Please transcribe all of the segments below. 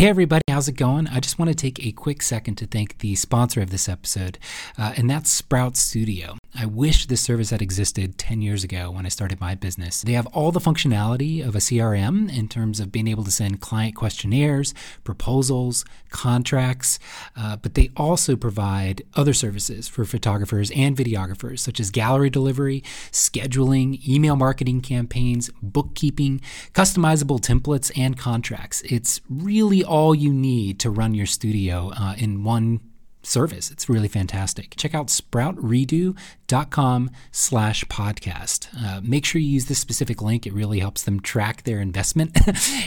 Hey everybody, how's it going? I just want to take a quick second to thank the sponsor of this episode, and that's Sprout Studio. I wish this service had existed 10 years ago when I started my business. They have all the functionality of a CRM in terms of being able to send client questionnaires, proposals, contracts, but they also provide other services for photographers and videographers, such as gallery delivery, scheduling, email marketing campaigns, bookkeeping, customizable templates, and contracts. It's really all you need to run your studio in one service. It's really fantastic. Check out SproutRedo.com/podcast. Make sure you use this specific link. It really helps them track their investment.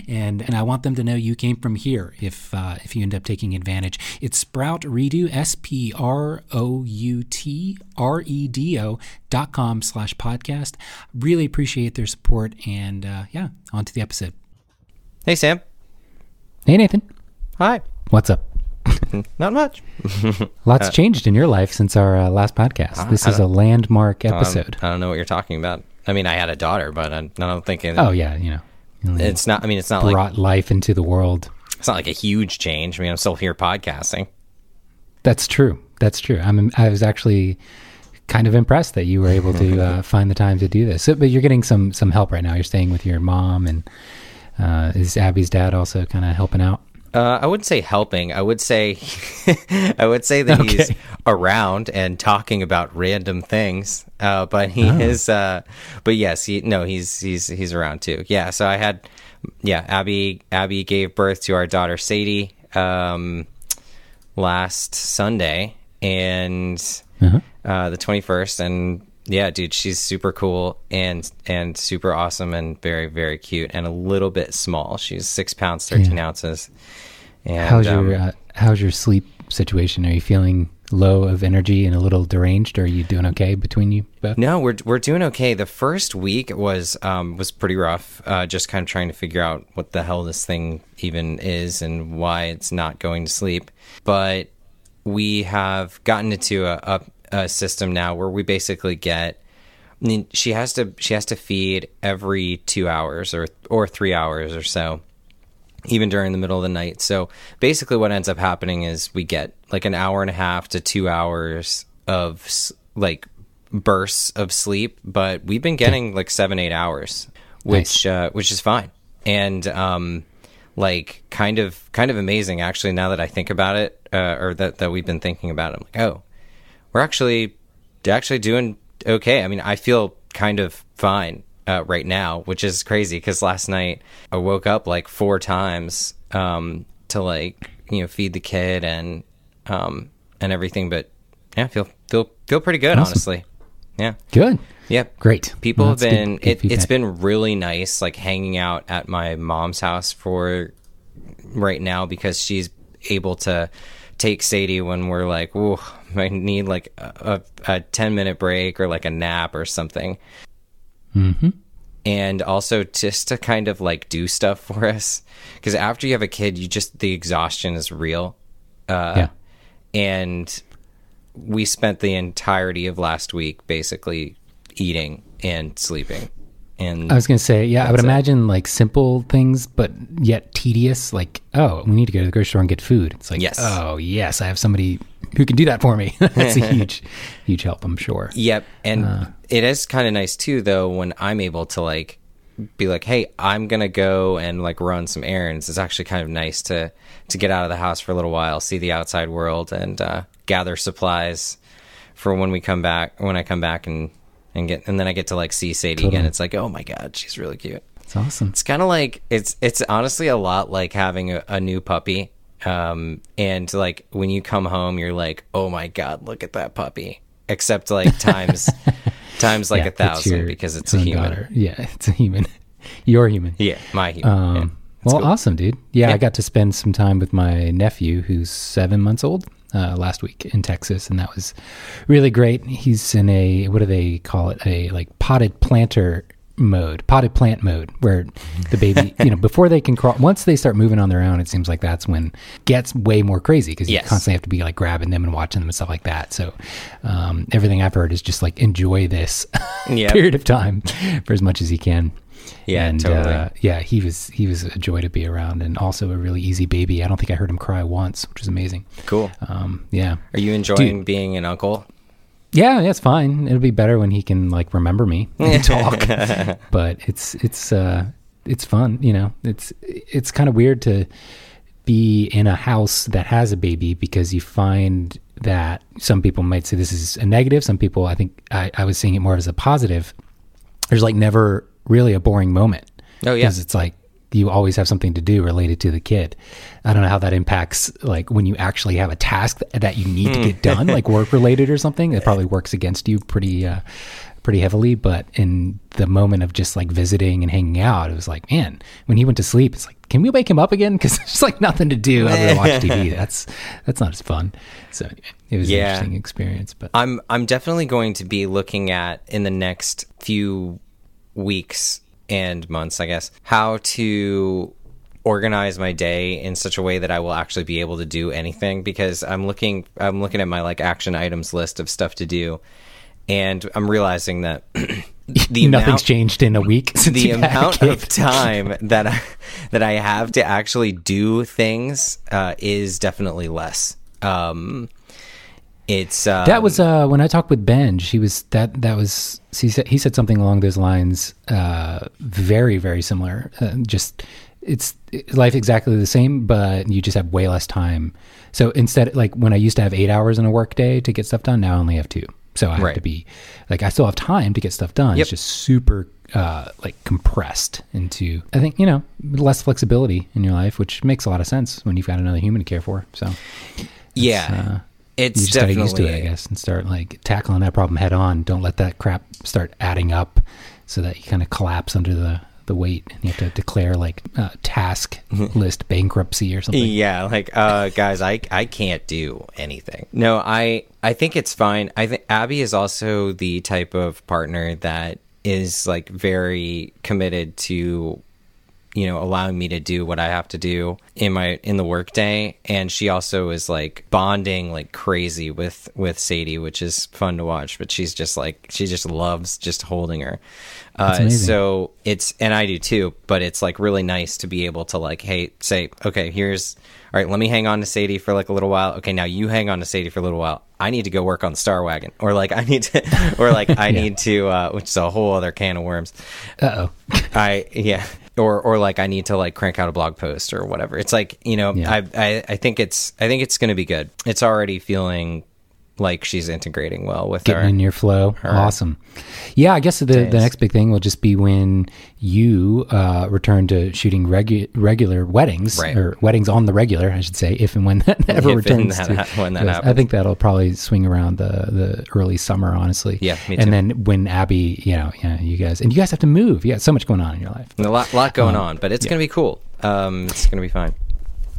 and I want them to know you came from here if you end up taking advantage. It's SproutRedo, SproutRedo.com/podcast. Really appreciate their support. And yeah, on to the episode. Hey, Sam. Hey, Nathan. Hi. What's up? Not much. Lots changed in your life since our last podcast. This is a landmark episode. I don't know what you're talking about. I mean, I had a daughter, but I don't think. Oh yeah, you know, it's not. I mean, it's not brought like, life into the world. It's not like a huge change. I mean, I'm still here podcasting. That's true. That's true. I was actually kind of impressed that you were able to find the time to do this. So, but you're getting some help right now. You're staying with your mom, and is Abby's dad also kind of helping out? I wouldn't say helping. I would say that okay. He's around and talking about random things. But yes, he's around too. Yeah. So I had, Abby gave birth to our daughter Sadie last Sunday and the 21st. And yeah, dude, she's super cool and super awesome and very, very cute and a little bit small. She's 6 pounds, 13 ounces. And how's your sleep situation? Are you feeling low of energy and a little deranged, or are you doing okay between you both? No, we're doing okay. The first week was pretty rough, just kind of trying to figure out what the hell this thing even is and why it's not going to sleep. But we have gotten into a system now where we basically get, I mean, she has to feed every 2 hours or 3 hours or so, even during the middle of the night. So basically what ends up happening is we get like an hour and a half to 2 hours of like bursts of sleep, but we've been getting like 7-8 hours, which, nice. Which is fine. And, like kind of amazing actually, now that I think about it, or that we've been thinking about it, I'm like, oh, we're actually doing okay. I mean, I feel kind of fine right now, which is crazy because last night I woke up like 4 times to like, you know, feed the kid and everything. But yeah, feel pretty good, awesome. Honestly. Yeah, good. Yeah, great. People have been. It's been really nice, like hanging out at my mom's house for right now because she's able to take Sadie when we're like, ooh, I need like a 10 minute break or like a nap or something. Mm-hmm. And also just to kind of like do stuff for us. Cause after you have a kid, the exhaustion is real. And we spent the entirety of last week basically eating and sleeping. And I was going to say, yeah, I would imagine like simple things, but yet tedious, like, oh, we need to go to the grocery store and get food. It's like, yes. Oh, yes, I have somebody who can do that for me. That's a huge help, I'm sure. Yep. And it is kind of nice too, though, when I'm able to like be like, hey, I'm going to go and like run some errands. It's actually kind of nice to get out of the house for a little while, see the outside world and gather supplies for when I come back and then I get to like see Sadie again. It's like, oh my God, she's really cute. It's awesome. It's kind of like, it's honestly a lot like having a new puppy. And like when you come home, you're like, oh my God, look at that puppy. Except like times like 1,000 because it's a human. Daughter. Yeah. It's a human. You're human. Yeah. My human. Yeah, well, cool. Awesome, dude. Yeah, yeah. I got to spend some time with my nephew who's 7 months old. Last week in Texas, and that was really great. He's in a, what do they call it? A like potted plant mode, where the baby, you know, before they can crawl, once they start moving on their own, it seems like that's when it gets way more crazy because you constantly have to be like grabbing them and watching them and stuff like that. So everything I've heard is just like enjoy this period of time for as much as you can. Yeah, and, totally. Yeah, he was a joy to be around, and also a really easy baby. I don't think I heard him cry once, which is amazing. Cool. Yeah. Are you enjoying being an uncle? Yeah, it's fine. It'll be better when he can like remember me and talk. But it's fun, you know. It's kind of weird to be in a house that has a baby, because you find that some people might say this is a negative. Some people, I think I was seeing it more as a positive. There's like never really a boring moment. Oh yeah. Because it's like you always have something to do related to the kid. I don't know how that impacts like when you actually have a task that you need to get done, like work related or something. It probably works against you pretty heavily, but in the moment of just like visiting and hanging out, it was like, man, when he went to sleep, it's like, can we wake him up again? Because there's like nothing to do other than watch TV. That's not as fun. So anyway, it was an interesting experience. But I'm definitely going to be looking at in the next few weeks and months, I guess, how to organize my day in such a way that I will actually be able to do anything, because I'm looking at my like action items list of stuff to do, and I'm realizing that nothing's changed in a week since the amount of time that I have to actually do things is definitely less. That was when I talked with Ben. He said something along those lines, very, very similar. It's life exactly the same, but you just have way less time. So instead, like when I used to have 8 hours in a work day to get stuff done, now I only have 2. So I have to be like, I still have time to get stuff done. Yep. It's just super like compressed into, I think, you know, less flexibility in your life, which makes a lot of sense when you've got another human to care for. So yeah. It's you just gotta get used to it, I guess, and start like tackling that problem head on. Don't let that crap start adding up, so that you kind of collapse under the weight, and you have to declare like task list bankruptcy or something. Yeah, like guys, I can't do anything. No, I think it's fine. I think Abby is also the type of partner that is like very committed to, you know, allowing me to do what I have to do in the workday, and she also is like bonding like crazy with Sadie, which is fun to watch. But she's just like, she just loves just holding her. So it's, and I do too. But it's like really nice to be able to like, hey, say, okay, all right, let me hang on to Sadie for like a little while. Okay, now you hang on to Sadie for a little while. I need to go work on Star Wagon, which is a whole other can of worms. Or like I need to like crank out a blog post or whatever. It's like, you know, yeah. I think it's going to be good. It's already feeling like she's integrating well with her. Getting in your flow. Awesome. Yeah, I guess the next big thing will just be when you return to shooting regular weddings, or weddings on the regular, I should say, if and when that ever returns. When that happens. I think that'll probably swing around the early summer, honestly. Yeah, me too. And then when Abby, you guys have to move. You got so much going on in your life. And a lot going on, but it's going to be cool. It's going to be fine.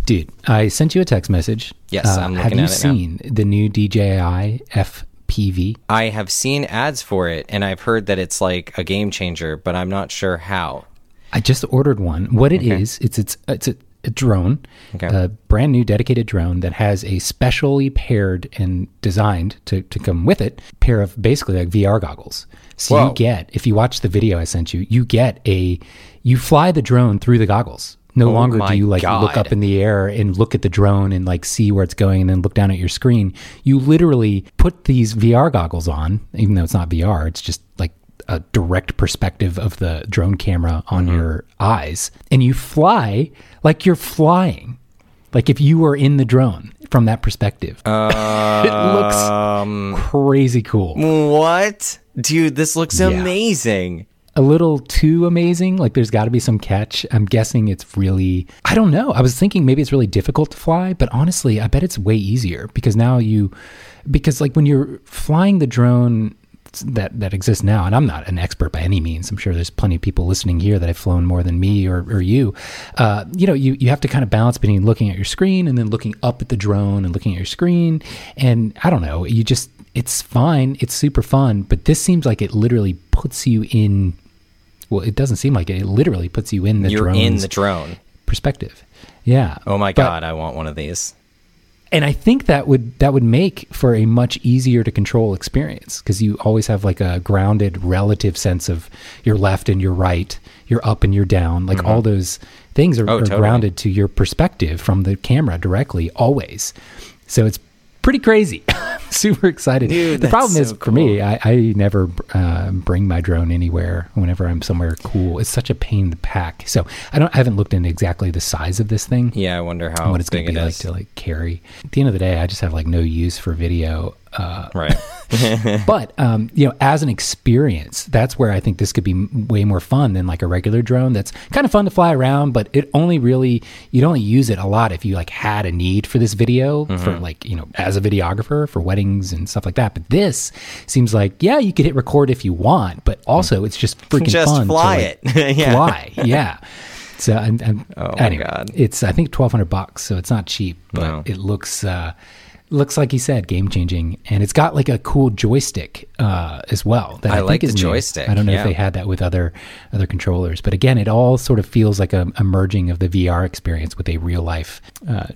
Dude, I sent you a text message. Yes, I'm looking at it now. Have you seen the new DJI FPV? I have seen ads for it, and I've heard that it's like a game changer, but I'm not sure how. I just ordered one. What it is, it's a drone, a brand new dedicated drone that has a specially paired and designed to come with it pair of basically like VR goggles. So you get, if you watch the video I sent you, you fly the drone through the goggles. No longer do you like look up in the air and look at the drone and like see where it's going and then look down at your screen. You literally put these VR goggles on, even though it's not VR, it's just like a direct perspective of the drone camera on your eyes. And you fly like you're flying. Like if you were in the drone from that perspective. It looks crazy cool. What? Dude, this looks amazing. A little too amazing. Like there's got to be some catch. I'm guessing it's really, I don't know. I was thinking maybe it's really difficult to fly, but honestly, I bet it's way easier because like when you're flying the drone that exists now, and I'm not an expert by any means. I'm sure there's plenty of people listening here that have flown more than me or you. You know, you have to kind of balance between looking at your screen and then looking up at the drone and looking at your screen. And I don't know, it's fine. It's super fun, but this seems like it literally puts you in. Well, it doesn't seem like it. It literally puts you in the drone perspective. Yeah. Oh my God, I want one of these. And I think that would make for a much easier to control experience, because you always have like a grounded relative sense of your left and your right, your up and your down, like mm-hmm. all those things are totally grounded to your perspective from the camera directly always. So it's pretty crazy. Super excited. Dude, the problem is for me, I never bring my drone anywhere whenever I'm somewhere cool. It's such a pain to pack. So I haven't looked into exactly the size of this thing. Yeah, I wonder how what it's going to be like to like carry. At the end of the day, I just have like no use for video. Right. But, as an experience, that's where I think this could be way more fun than like a regular drone. That's kind of fun to fly around, but you'd only use it a lot if you like had a need for this video mm-hmm. for like, as a videographer for weddings and stuff like that. But this seems like, yeah, you could hit record if you want, but also it's just freaking fun. Just fly to, it. Yeah. Fly. Yeah. So anyway, God. It's, I think $1,200, so it's not cheap, but it looks, looks like he said, game-changing, and it's got like a cool joystick as well. That I think like is the joystick. I don't know if they had that with other controllers, but again, it all sort of feels like a merging of the VR experience with a real-life.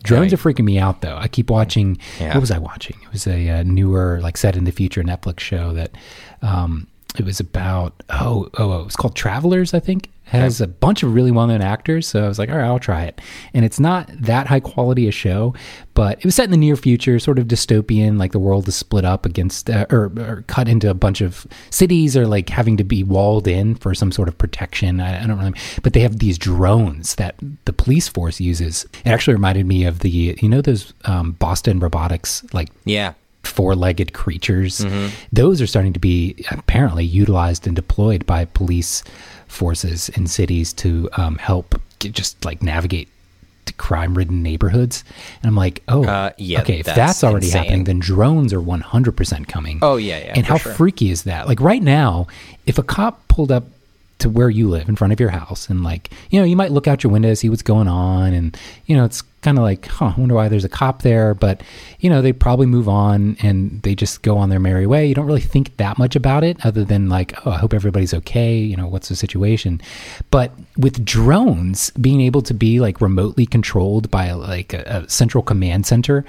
Drones are freaking me out, though. I keep watching. Yeah. What was I watching? It was a newer, like set in the future Netflix show that it was about. It was called Travelers, I think. Has a bunch of really well-known actors, so I was like, all right, I'll try it. And it's not that high quality a show, but it was set in the near future, sort of dystopian, like the world is split up against or cut into a bunch of cities, or like having to be walled in for some sort of protection. I don't really, but they have these drones that the police force uses. It actually reminded me of those Boston Robotics, like four-legged creatures. Mm-hmm. Those are starting to be apparently utilized and deployed by police forces in cities to help just like navigate to crime-ridden neighborhoods. And I'm like, okay, if that's already insane. Happening, then drones are 100% coming. Oh, yeah. And how freaky is that? Like right now, if a cop pulled up to where you live in front of your house and like, you might look out your window, see what's going on. And, it's kind of like, I wonder why there's a cop there, but they probably move on and they just go on their merry way. You don't really think that much about it other than like, I hope everybody's okay. What's the situation? But with drones being able to be like remotely controlled by like a central command center,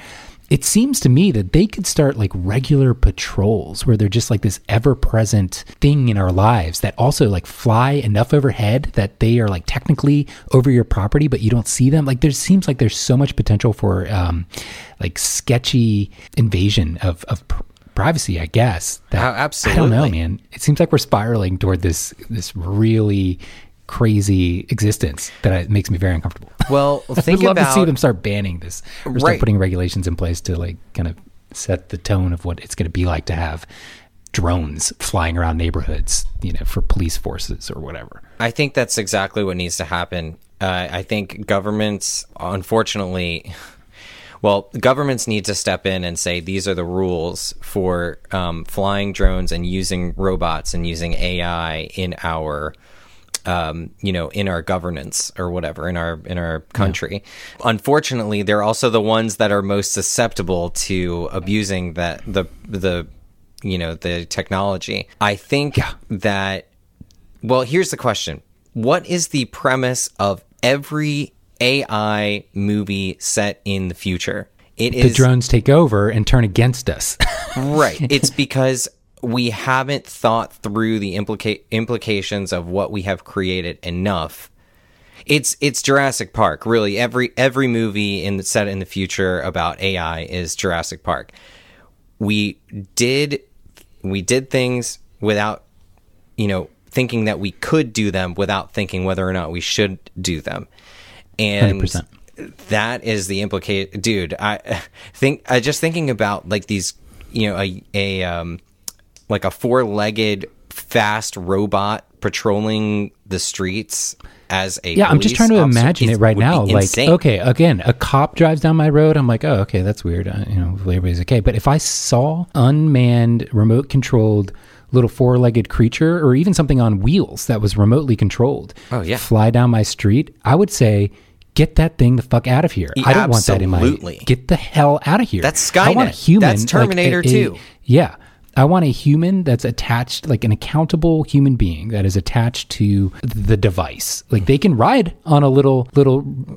it seems to me that they could start like regular patrols where they're just like this ever-present thing in our lives that also like fly enough overhead that they are like technically over your property, but you don't see them. Like there seems like there's so much potential for like sketchy invasion of privacy, I guess. Absolutely. I don't know, man. It seems like we're spiraling toward this really crazy existence that makes me very uncomfortable. Well, think I'd love to see them start banning this or start putting regulations in place to like kind of set the tone of what it's going to be like to have drones flying around neighborhoods, for police forces or whatever. I think that's exactly what needs to happen. I think governments, unfortunately, governments need to step in and say, these are the rules for flying drones and using robots and using AI in our in our governance or whatever, in our country. Yeah. Unfortunately, they're also the ones that are most susceptible to abusing that the technology. I think that, here's the question. What is the premise of every AI movie set in the future? The drones take over and turn against us. Right. It's because we haven't thought through the implications of what we have created enough. It's Jurassic Park, really. Every movie set in the future about AI is Jurassic Park. We did things without, thinking that we could do them, without thinking whether or not we should do them. And 100%. That is the implication, dude. I just thinking about like these, like a four-legged fast robot patrolling the streets as a police. I'm just trying to imagine it right now. Like, insane. Okay, again, a cop drives down my road. I'm like, oh, okay, that's weird. Hopefully everybody's okay. But if I saw unmanned, remote-controlled little four-legged creature, or even something on wheels that was remotely controlled, fly down my street, I would say, get that thing the fuck out of here. I don't want that in my... Get the hell out of here. That's Skynet. I want a human. That's Terminator 2. Yeah. I want a human that's attached, like an accountable human being that is attached to the device. Like they can ride on a little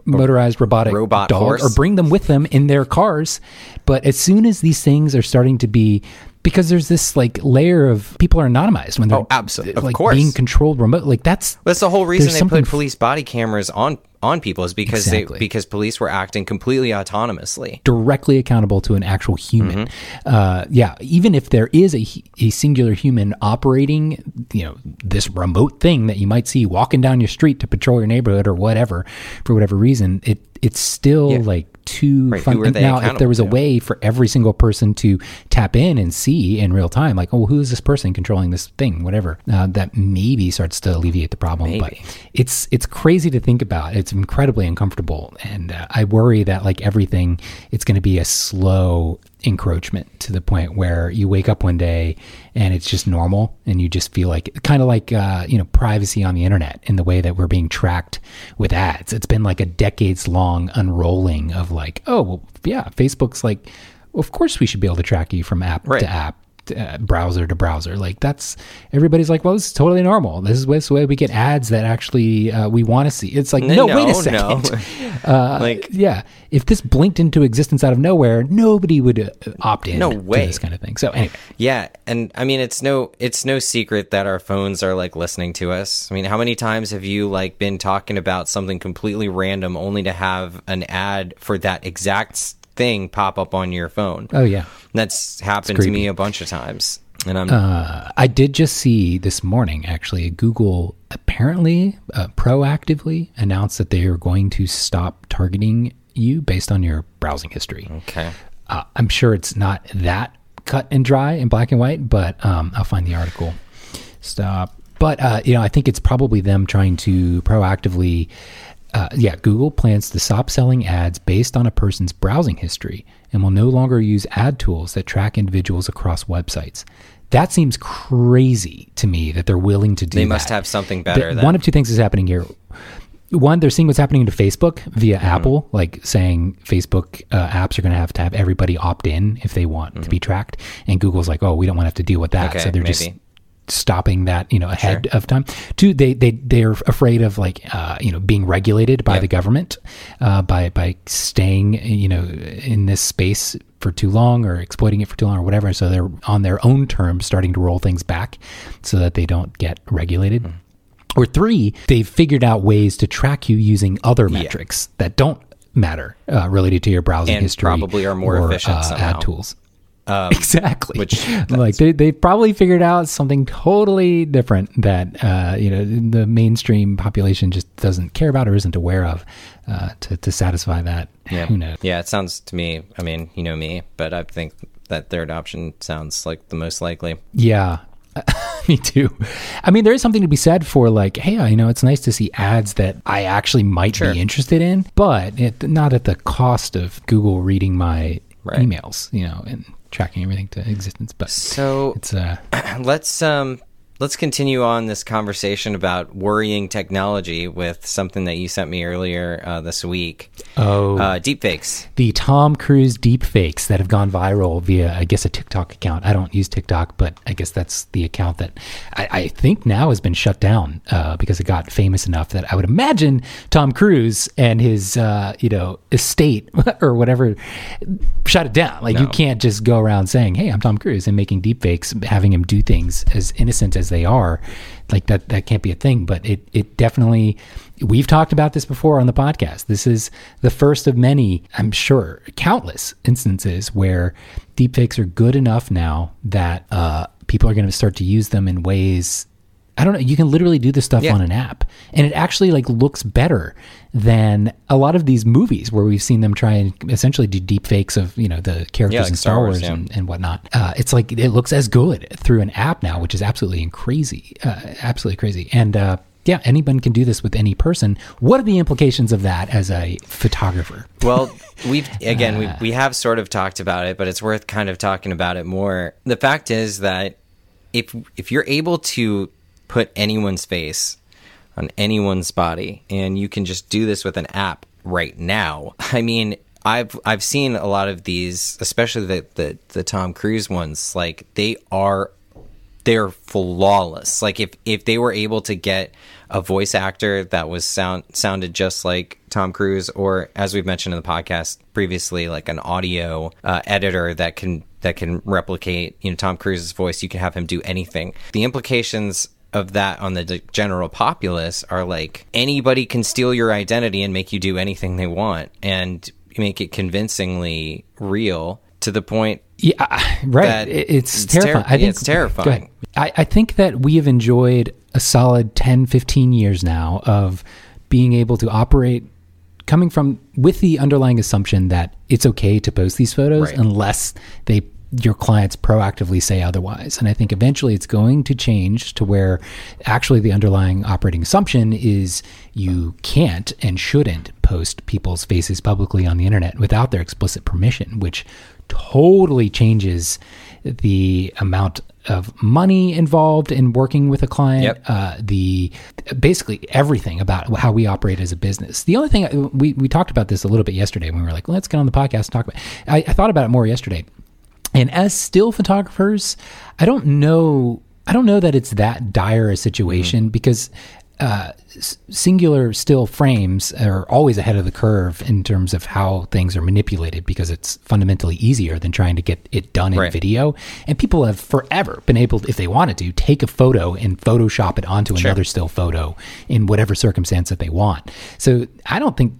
motorized robot dog horse, or bring them with them in their cars. But as soon as these things are starting to be, because there's this like layer of people are anonymized when they're like, being controlled remote. Like that's the whole reason they put police body cameras on people, is because because police were acting completely autonomously, directly accountable to an actual human. Mm-hmm. Even if there is a singular human operating, this remote thing that you might see walking down your street to patrol your neighborhood or whatever, for whatever reason, it's still too fun. Now, if there was a way for every single person to tap in and see in real time, like, oh, who is this person controlling this thing, whatever, that maybe starts to alleviate the problem. Maybe. But it's crazy to think about. It's incredibly uncomfortable. And I worry that like everything, it's going to be a slow encroachment to the point where you wake up one day and it's just normal, and you just feel like kind of like privacy on the internet in the way that we're being tracked with ads. It's been like a decades long unrolling of like, oh well, yeah, Facebook's like, of course we should be able to track you from app to app, browser to browser. Like that's, everybody's like, well, this is totally normal. This is the way we get ads that actually we want to see. It's like, no, wait a second. No. If this blinked into existence out of nowhere, nobody would opt in. No way. To this kind of thing. So anyway. Yeah, and I mean, it's no secret that our phones are like listening to us. I mean, how many times have you like been talking about something completely random only to have an ad for that exact thing pop up on your phone? Oh yeah, that's happened to me a bunch of times. And I'm I did just see this morning actually, Google apparently proactively announced that they are going to stop targeting you based on your browsing history. Okay, I'm sure it's not that cut and dry and black and white, but I'll find the article. Stop. But I think it's probably them trying to proactively. Google plans to stop selling ads based on a person's browsing history and will no longer use ad tools that track individuals across websites. That seems crazy to me that they're willing to do that. They must have something better. One of two things is happening here. One, they're seeing what's happening to Facebook via Apple, like saying Facebook apps are going to have everybody opt in if they want to be tracked. And Google's like, oh, we don't want to have to deal with that. Okay, so they're just stopping that ahead of time. Two, they're afraid of like being regulated by the government by staying in this space for too long or exploiting it for too long or whatever. So they're on their own terms starting to roll things back so that they don't get regulated. Or three, they've figured out ways to track you using other metrics that don't matter related to your browsing and history, probably are more efficient somehow. Ad tools. Exactly. Which like they probably figured out something totally different that the mainstream population just doesn't care about or isn't aware of to satisfy that. Yeah. Who knows? Yeah, it sounds to me, I mean, you know me, but I think that third option sounds like the most likely. Yeah. Me too. I mean, there is something to be said for like, hey, it's nice to see ads that I actually might be interested in, but not at the cost of Google reading my emails, and tracking everything to existence. But so it's let's continue on this conversation about worrying technology with something that you sent me earlier this week. Deepfakes. The Tom Cruise deepfakes that have gone viral via, I guess, a TikTok account. I don't use TikTok, but I guess that's the account that I think now has been shut down because it got famous enough that I would imagine Tom Cruise and his, estate or whatever shut it down. Like, you can't just go around saying, hey, I'm Tom Cruise, and making deepfakes, having him do things as innocent as they are. Like that can't be a thing. But it definitely, we've talked about this before on the podcast. This is the first of many, I'm sure, countless instances where deepfakes are good enough now that people are going to start to use them in ways, I don't know, you can literally do this stuff on an app, and it actually like looks better than a lot of these movies where we've seen them try and essentially do deep fakes of, the characters in Star Wars and whatnot. It's like, it looks as good through an app now, which is absolutely crazy. And, anyone can do this with any person. What are the implications of that as a photographer? Well, we have sort of talked about it, but it's worth kind of talking about it more. The fact is that if you're able to put anyone's face on anyone's body, and you can just do this with an app right now, I mean, I've seen a lot of these, especially the Tom Cruise ones. Like they're flawless. Like if they were able to get a voice actor that was sounded just like Tom Cruise, or as we've mentioned in the podcast previously, like an audio editor that can replicate, you know, Tom Cruise's voice, you can have him do anything. The implications of that on the general populace are like, anybody can steal your identity and make you do anything they want and make it convincingly real to the point. Yeah, right. It's terrifying. It's terrifying. I think that we have enjoyed a solid 10, 15 years now of being able to operate coming from with the underlying assumption that it's okay to post these photos, right, unless your clients proactively say otherwise. And I think eventually it's going to change to where actually the underlying operating assumption is you can't and shouldn't post people's faces publicly on the internet without their explicit permission, which totally changes the amount of money involved in working with a client, yep, basically everything about how we operate as a business. The only thing, we talked about this a little bit yesterday when we were like, let's get on the podcast and talk about it. I thought about it more yesterday. And as still photographers, I don't know that it's that dire a situation, mm-hmm, because singular still frames are always ahead of the curve in terms of how things are manipulated, because it's fundamentally easier than trying to get it done in video. And people have forever been able to, if they wanted to, take a photo and Photoshop it onto another still photo in whatever circumstance that they want. So I don't think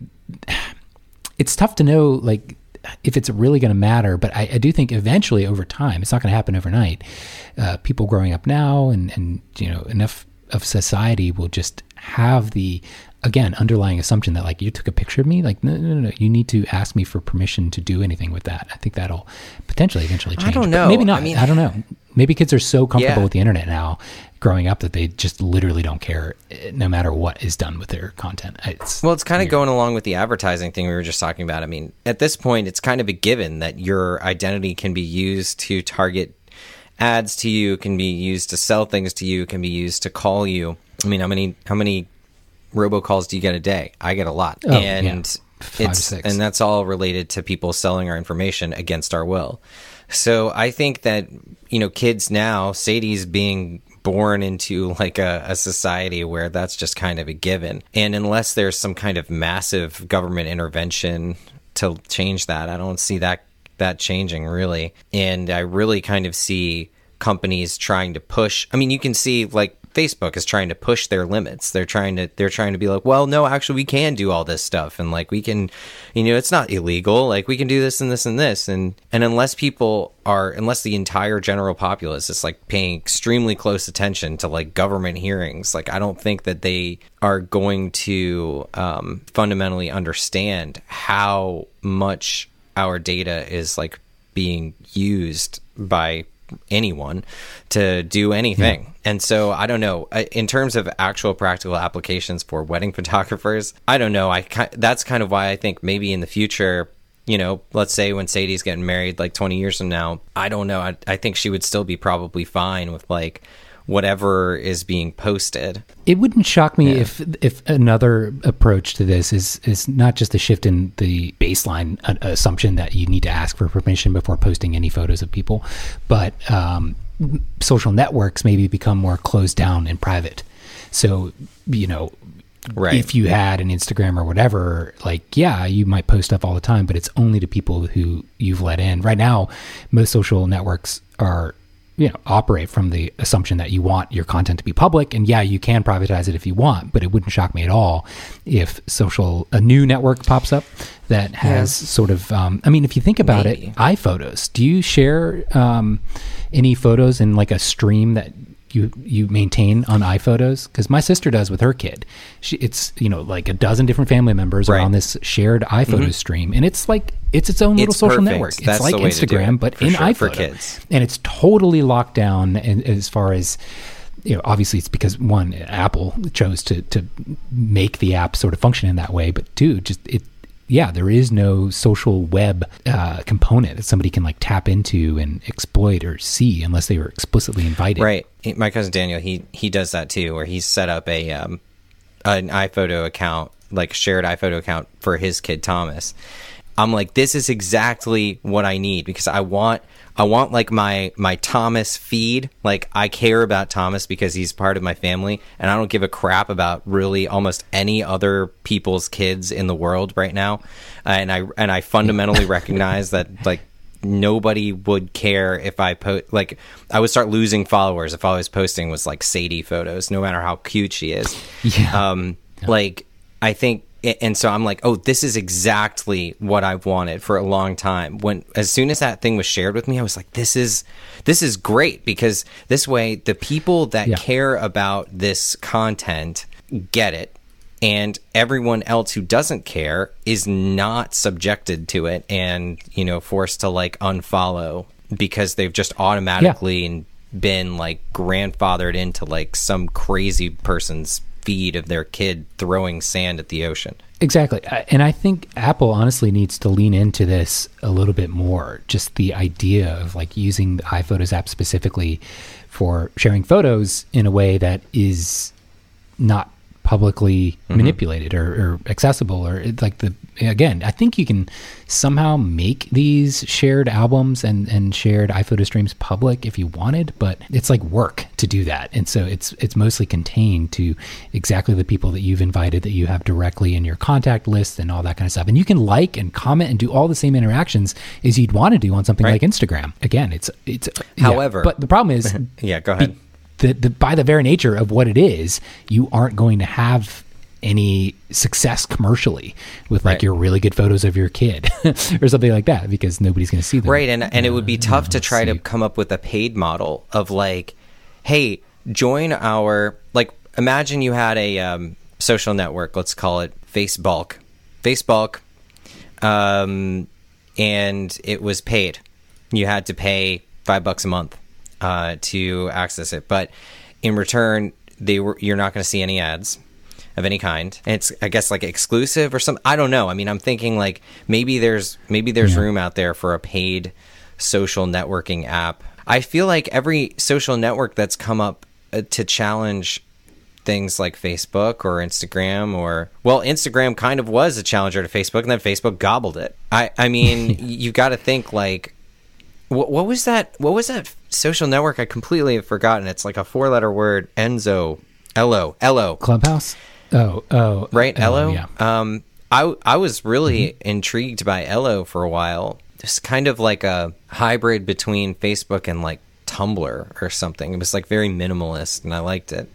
it's tough to know, like, if it's really going to matter, but I do think eventually over time, it's not going to happen overnight. People growing up now and you know, enough of society will just have the, again, underlying assumption that like, you took a picture of me, like, no, you need to ask me for permission to do anything with that. I think that'll potentially eventually change. I don't know. Maybe not. I don't know. Maybe kids are so comfortable with the internet now growing up that they just literally don't care no matter what is done with their content. It's kind of going along with the advertising thing we were just talking about. I mean, at this point, it's kind of a given that your identity can be used to target ads to you, can be used to sell things to you, can be used to call you. I mean, how many robocalls do you get a day? I get a lot. Oh, and yeah. And that's all related to people selling our information against our will. So I think that, you know, kids now, Sadie's being born into like a society where that's just kind of a given. And unless there's some kind of massive government intervention to change that, I don't see that changing really. And I really kind of see companies trying to push. I mean, you can see like Facebook is trying to push their limits. They're trying to be like, well, no, actually we can do all this stuff. And like, we can, you know, it's not illegal. Like we can do this and this and this. And unless the entire general populace is like paying extremely close attention to like government hearings, like I don't think that they are going to fundamentally understand how much our data is like being used by anyone to do anything. Yeah. And so I don't know, in terms of actual practical applications for wedding photographers, I don't know. That's kind of why I think maybe in the future, you know, let's say when Sadie's getting married like 20 years from now, I don't know. I think she would still be probably fine with like whatever is being posted. It wouldn't shock me if another approach to this is not just a shift in the baseline assumption that you need to ask for permission before posting any photos of people, but social networks maybe become more closed down and private. So, you know, right, if you had an Instagram or whatever, like, yeah, you might post stuff all the time, but it's only to people who you've let in. Right now, most social networks are, you know, operate from the assumption that you want your content to be public, and yeah, you can privatize it if you want, but it wouldn't shock me at all if a new network pops up that has sort of, I mean, if you think about it, iPhotos, do you share any photos in like a stream that you maintain on iPhotos? Because my sister does with her kid. It's, you know, like a dozen different family members are on this shared iPhoto stream, and it's like it's its own little social network. It's like Instagram, but in iPhoto for kids, and it's totally locked down. And as far as, you know, obviously it's because one, Apple chose to make the app sort of function in that way, but two, just it. Yeah, there is no social web component that somebody can like tap into and exploit or see unless they were explicitly invited. Right. My cousin Daniel, he does that too, where he's set up a an iPhoto account, like shared iPhoto account for his kid Thomas, I'm like, this is exactly what I need, because I want like my Thomas feed. Like, I care about Thomas because he's part of my family, and I don't give a crap about really almost any other people's kids in the world right now. And I fundamentally recognize that, like, nobody would care if I post. Like, I would start losing followers if all I was posting was like Sadie photos, no matter how cute she is. Yeah. Like, I think. And so I'm like, oh, this is exactly what I've wanted for a long time. As soon as that thing was shared with me, I was like, this is great, because this way the people that care about this content get it, and everyone else who doesn't care is not subjected to it and, you know, forced to like unfollow because they've just automatically been like grandfathered into like some crazy person's feed of their kid throwing sand at the ocean. Exactly. And I think Apple honestly needs to lean into this a little bit more. Just the idea of like using the iPhotos app specifically for sharing photos in a way that is not publicly manipulated or accessible, or like again, I think you can somehow make these shared albums and shared iPhoto streams public if you wanted, but it's like work to do that. And so it's mostly contained to exactly the people that you've invited, that you have directly in your contact list and all that kind of stuff. And you can like and comment and do all the same interactions as you'd want to do on something like Instagram. Again, it's however, but the problem is, go ahead. By the very nature of what it is, you aren't going to have any success commercially with like your really good photos of your kid or something like that, because nobody's going to see them. Right. And it would be tough to try to come up with a paid model of like, hey, join our, like, imagine you had a social network, let's call it Facebook, and it was paid. You had to pay $5 a month. To access it, but in return, you're not going to see any ads of any kind. And it's, I guess, like exclusive or something. I don't know. I mean, I'm thinking like maybe there's room out there for a paid social networking app. I feel like every social network that's come up to challenge things like Facebook or Instagram, or, well, Instagram kind of was a challenger to Facebook, and then Facebook gobbled it. I mean, you've got to think like, what was that? What was that social network? I completely have forgotten. It's like a 4-letter word. Enzo, Elo. Clubhouse. Oh, right. Elo. Yeah. I was really intrigued by Elo for a while. It's kind of like a hybrid between Facebook and like Tumblr or something. It was like very minimalist, and I liked it.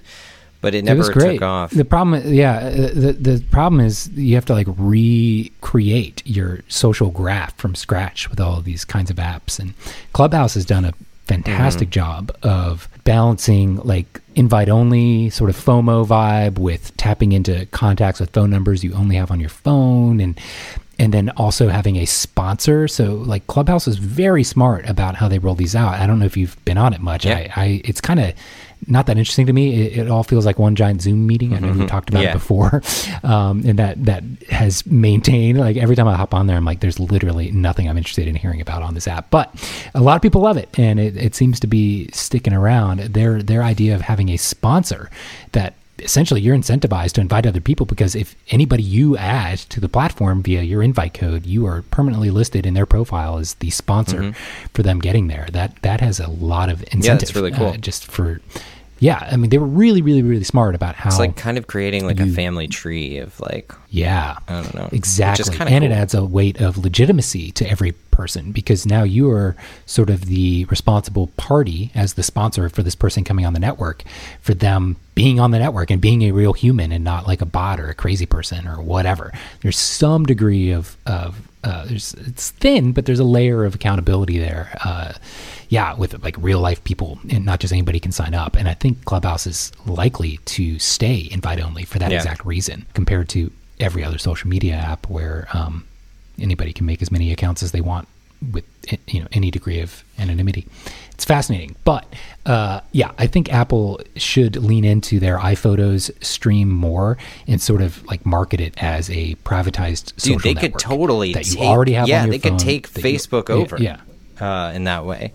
But it never took off. The problem, the problem is you have to like recreate your social graph from scratch with all of these kinds of apps. And Clubhouse has done a fantastic job of balancing like invite-only sort of FOMO vibe with tapping into contacts with phone numbers you only have on your phone, and then also having a sponsor. So like Clubhouse is very smart about how they roll these out. I don't know if you've been on it much. Yeah. It's kind of not that interesting to me. It all feels like one giant Zoom meeting. I know we talked about it before. And that has maintained, like every time I hop on there, I'm like, there's literally nothing I'm interested in hearing about on this app. But a lot of people love it, and it seems to be sticking around. Their idea of having a sponsor that essentially you're incentivized to invite other people, because if anybody you add to the platform via your invite code, you are permanently listed in their profile as the sponsor for them getting there. That has a lot of incentive. Yeah, that's really cool. I mean, they were really, really, really smart about how it's like kind of creating like a family tree of like, I don't know. Exactly. Which is kinda cool. It adds a weight of legitimacy to every person, because now you are sort of the responsible party as the sponsor for this person coming on the network, for them being on the network and being a real human and not like a bot or a crazy person or whatever. There's some degree of it's thin, but there's a layer of accountability there. With like real life people, and not just anybody can sign up. And I think Clubhouse is likely to stay invite only for that exact reason, compared to every other social media app where anybody can make as many accounts as they want with, you know, any degree of anonymity. It's fascinating. But I think Apple should lean into their iPhotos stream more and sort of like market it as a privatized social network. They could totally that you already have on your phone. Could take Facebook over in that way.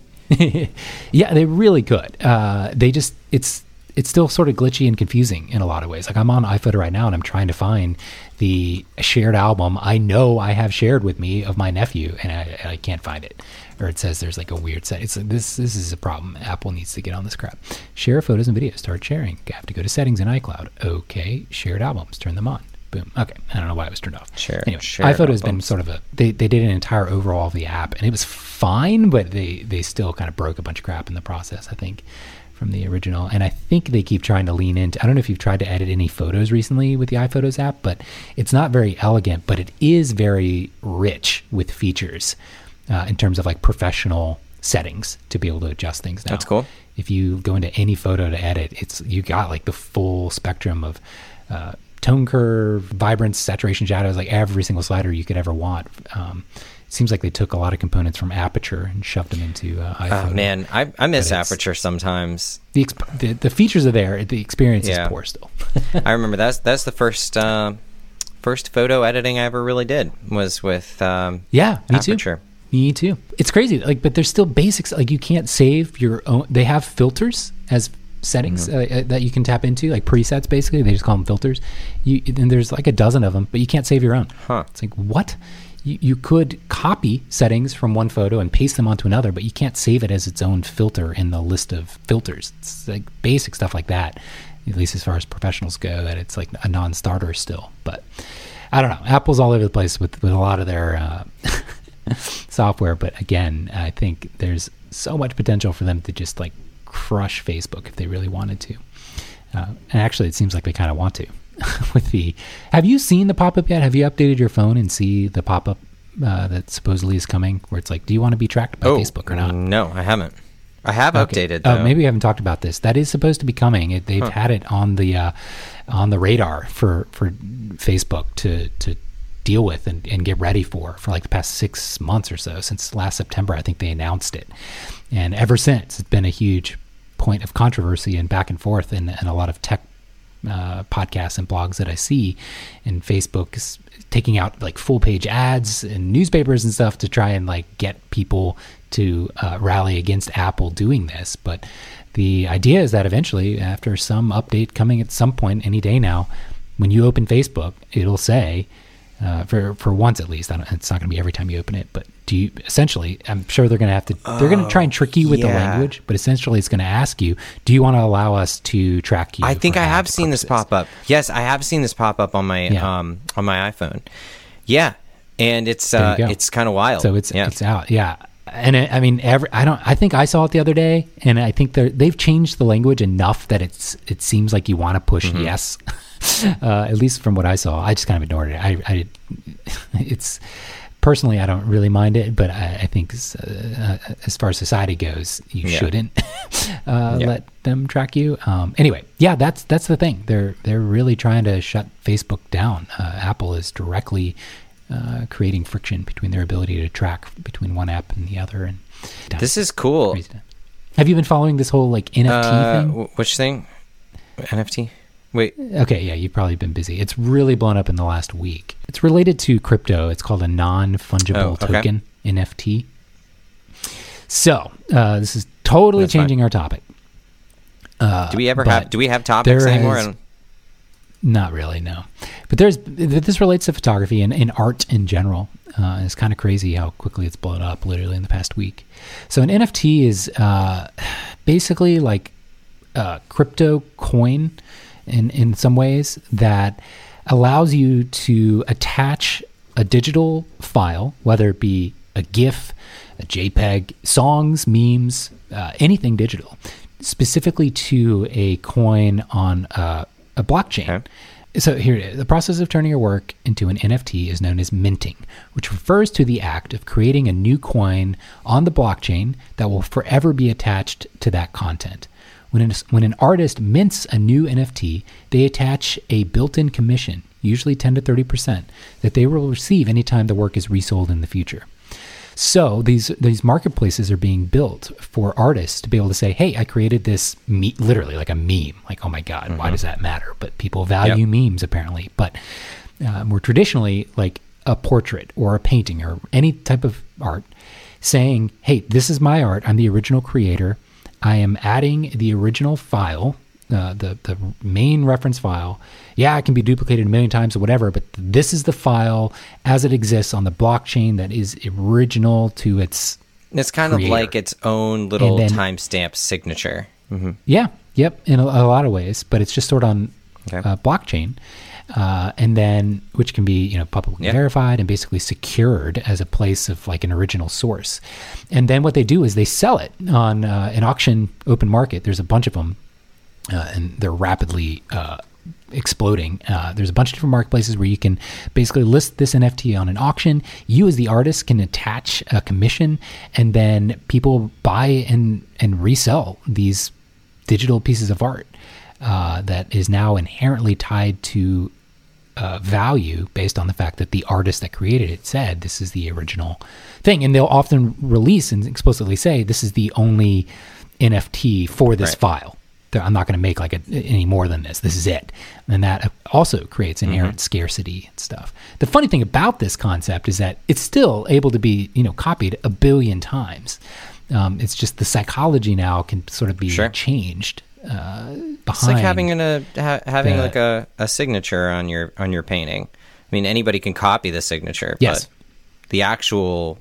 Yeah, they really could. It's still sort of glitchy and confusing in a lot of ways. Like I'm on iPhoto right now and I'm trying to find the shared album I know I have shared with me of my nephew, and I can't find it. Or it says there's like a weird set. It's like, this is a problem. Apple needs to get on this crap. Share photos and videos. Start sharing. I have to go to settings in iCloud. Okay, shared albums. Turn them on. Boom. Okay. I don't know why it was turned off. Sure. Anyway, iPhoto has been sort of a, they did an entire overhaul of the app, and it was fine, but they still kind of broke a bunch of crap in the process, I think, from the original. And I think they keep trying to lean into, I don't know if you've tried to edit any photos recently with the iPhotos app, but it's not very elegant, but it is very rich with features in terms of like professional settings to be able to adjust things now. That's cool. If you go into any photo to edit, you got like the full spectrum of, tone curve, vibrance, saturation, shadows, like every single slider you could ever want. It seems like they took a lot of components from Aperture and shoved them into iPhone. Oh man, I miss Aperture sometimes. The features are there, the experience is poor still. I remember that's the first photo editing I ever really did was with Aperture. Me too. It's crazy, like, but there's still basics, like you can't save your own. They have filters as settings that you can tap into, like presets basically. They just call them filters. And there's like a dozen of them, but you can't save your own. It's like, what? You could copy settings from one photo and paste them onto another, but you can't save it as its own filter in the list of filters. It's like basic stuff like that, at least as far as professionals go, that it's like a non-starter still. But I don't know, Apple's all over the place with a lot of their software. But again, I think there's so much potential for them to just like crush Facebook if they really wanted to, and actually it seems like they kind of want to. With the, have you seen the pop-up yet? Have you updated your phone and see the pop-up that supposedly is coming, where it's like, do you want to be tracked by Facebook or not? No, I haven't. I have updated though. Oh, maybe we haven't talked about this. That is supposed to be coming. They've had it on the radar for Facebook to deal with and get ready for like the past 6 months or so, since last September I think they announced it, and ever since it's been a huge point of controversy and back and forth and a lot of tech podcasts and blogs that I see. And Facebook is taking out like full page ads and newspapers and stuff to try and like get people to rally against Apple doing this. But the idea is that eventually, after some update coming at some point any day now, when you open Facebook, it'll say, for once at least, it's not going to be every time you open it, but essentially, I'm sure they're going to have to, they're going to try and trick you with the language, but essentially it's going to ask you, do you want to allow us to track you? I think I have seen this pop up. Yes, I have seen this pop up on my iPhone. Yeah. And it's kind of wild. So it's out. Yeah. And I think I saw it the other day, and I think they've changed the language enough that it seems like you want to push yes. At least from what I saw, I just kind of ignored it. It's personally, I don't really mind it, but I think as far as society goes, you shouldn't let them track you. Anyway, yeah, that's the thing. They're really trying to shut Facebook down. Apple is directly creating friction between their ability to track between one app and the other. And this is cool. Have you been following this whole like NFT thing? Which thing? NFT? Wait. Okay, yeah, you've probably been busy. It's really blown up in the last week. It's related to crypto. It's called a non-fungible token, NFT. So this is totally changing our topic. Do we have topics anymore? Not really, no. But this relates to photography and art in general. It's kind of crazy how quickly it's blown up, literally in the past week. So an NFT is basically like a crypto coin in some ways that allows you to attach a digital file, whether it be a GIF, a JPEG, songs, memes, anything digital, specifically to a coin on a blockchain. Okay. So here it is. The process of turning your work into an NFT is known as minting, which refers to the act of creating a new coin on the blockchain that will forever be attached to that content. When an artist mints a new NFT, they attach a built-in commission, usually 10 to 30%, that they will receive anytime the work is resold in the future. So these marketplaces are being built for artists to be able to say, hey, I created this, literally like a meme. Like, oh my God, why does that matter? But people value memes apparently. But more traditionally, like a portrait or a painting or any type of art, saying, hey, this is my art. I'm the original creator. I am adding the original file the main reference file. Yeah, it can be duplicated a million times or whatever, but this is the file as it exists on the blockchain that is original to its creator. Of like its own little timestamp signature. Mm-hmm. Yeah, yep, in a lot of ways, but it's just stored on blockchain. And then, which can be, publicly verified and basically secured as a place of like an original source. And then what they do is they sell it on an auction open market. There's a bunch of them, and they're rapidly exploding. There's a bunch of different marketplaces where you can basically list this NFT on an auction. You as the artist can attach a commission, and then people buy and resell these digital pieces of art. That is now inherently tied to value based on the fact that the artist that created it said this is the original thing. And they'll often release and explicitly say this is the only NFT for this file. I'm not going to make like any more than this. This is it. And that also creates inherent scarcity and stuff. The funny thing about this concept is that it's still able to be copied a billion times. It's just the psychology now can sort of be changed. It's like having like a signature on your painting. I mean, anybody can copy the signature, but the actual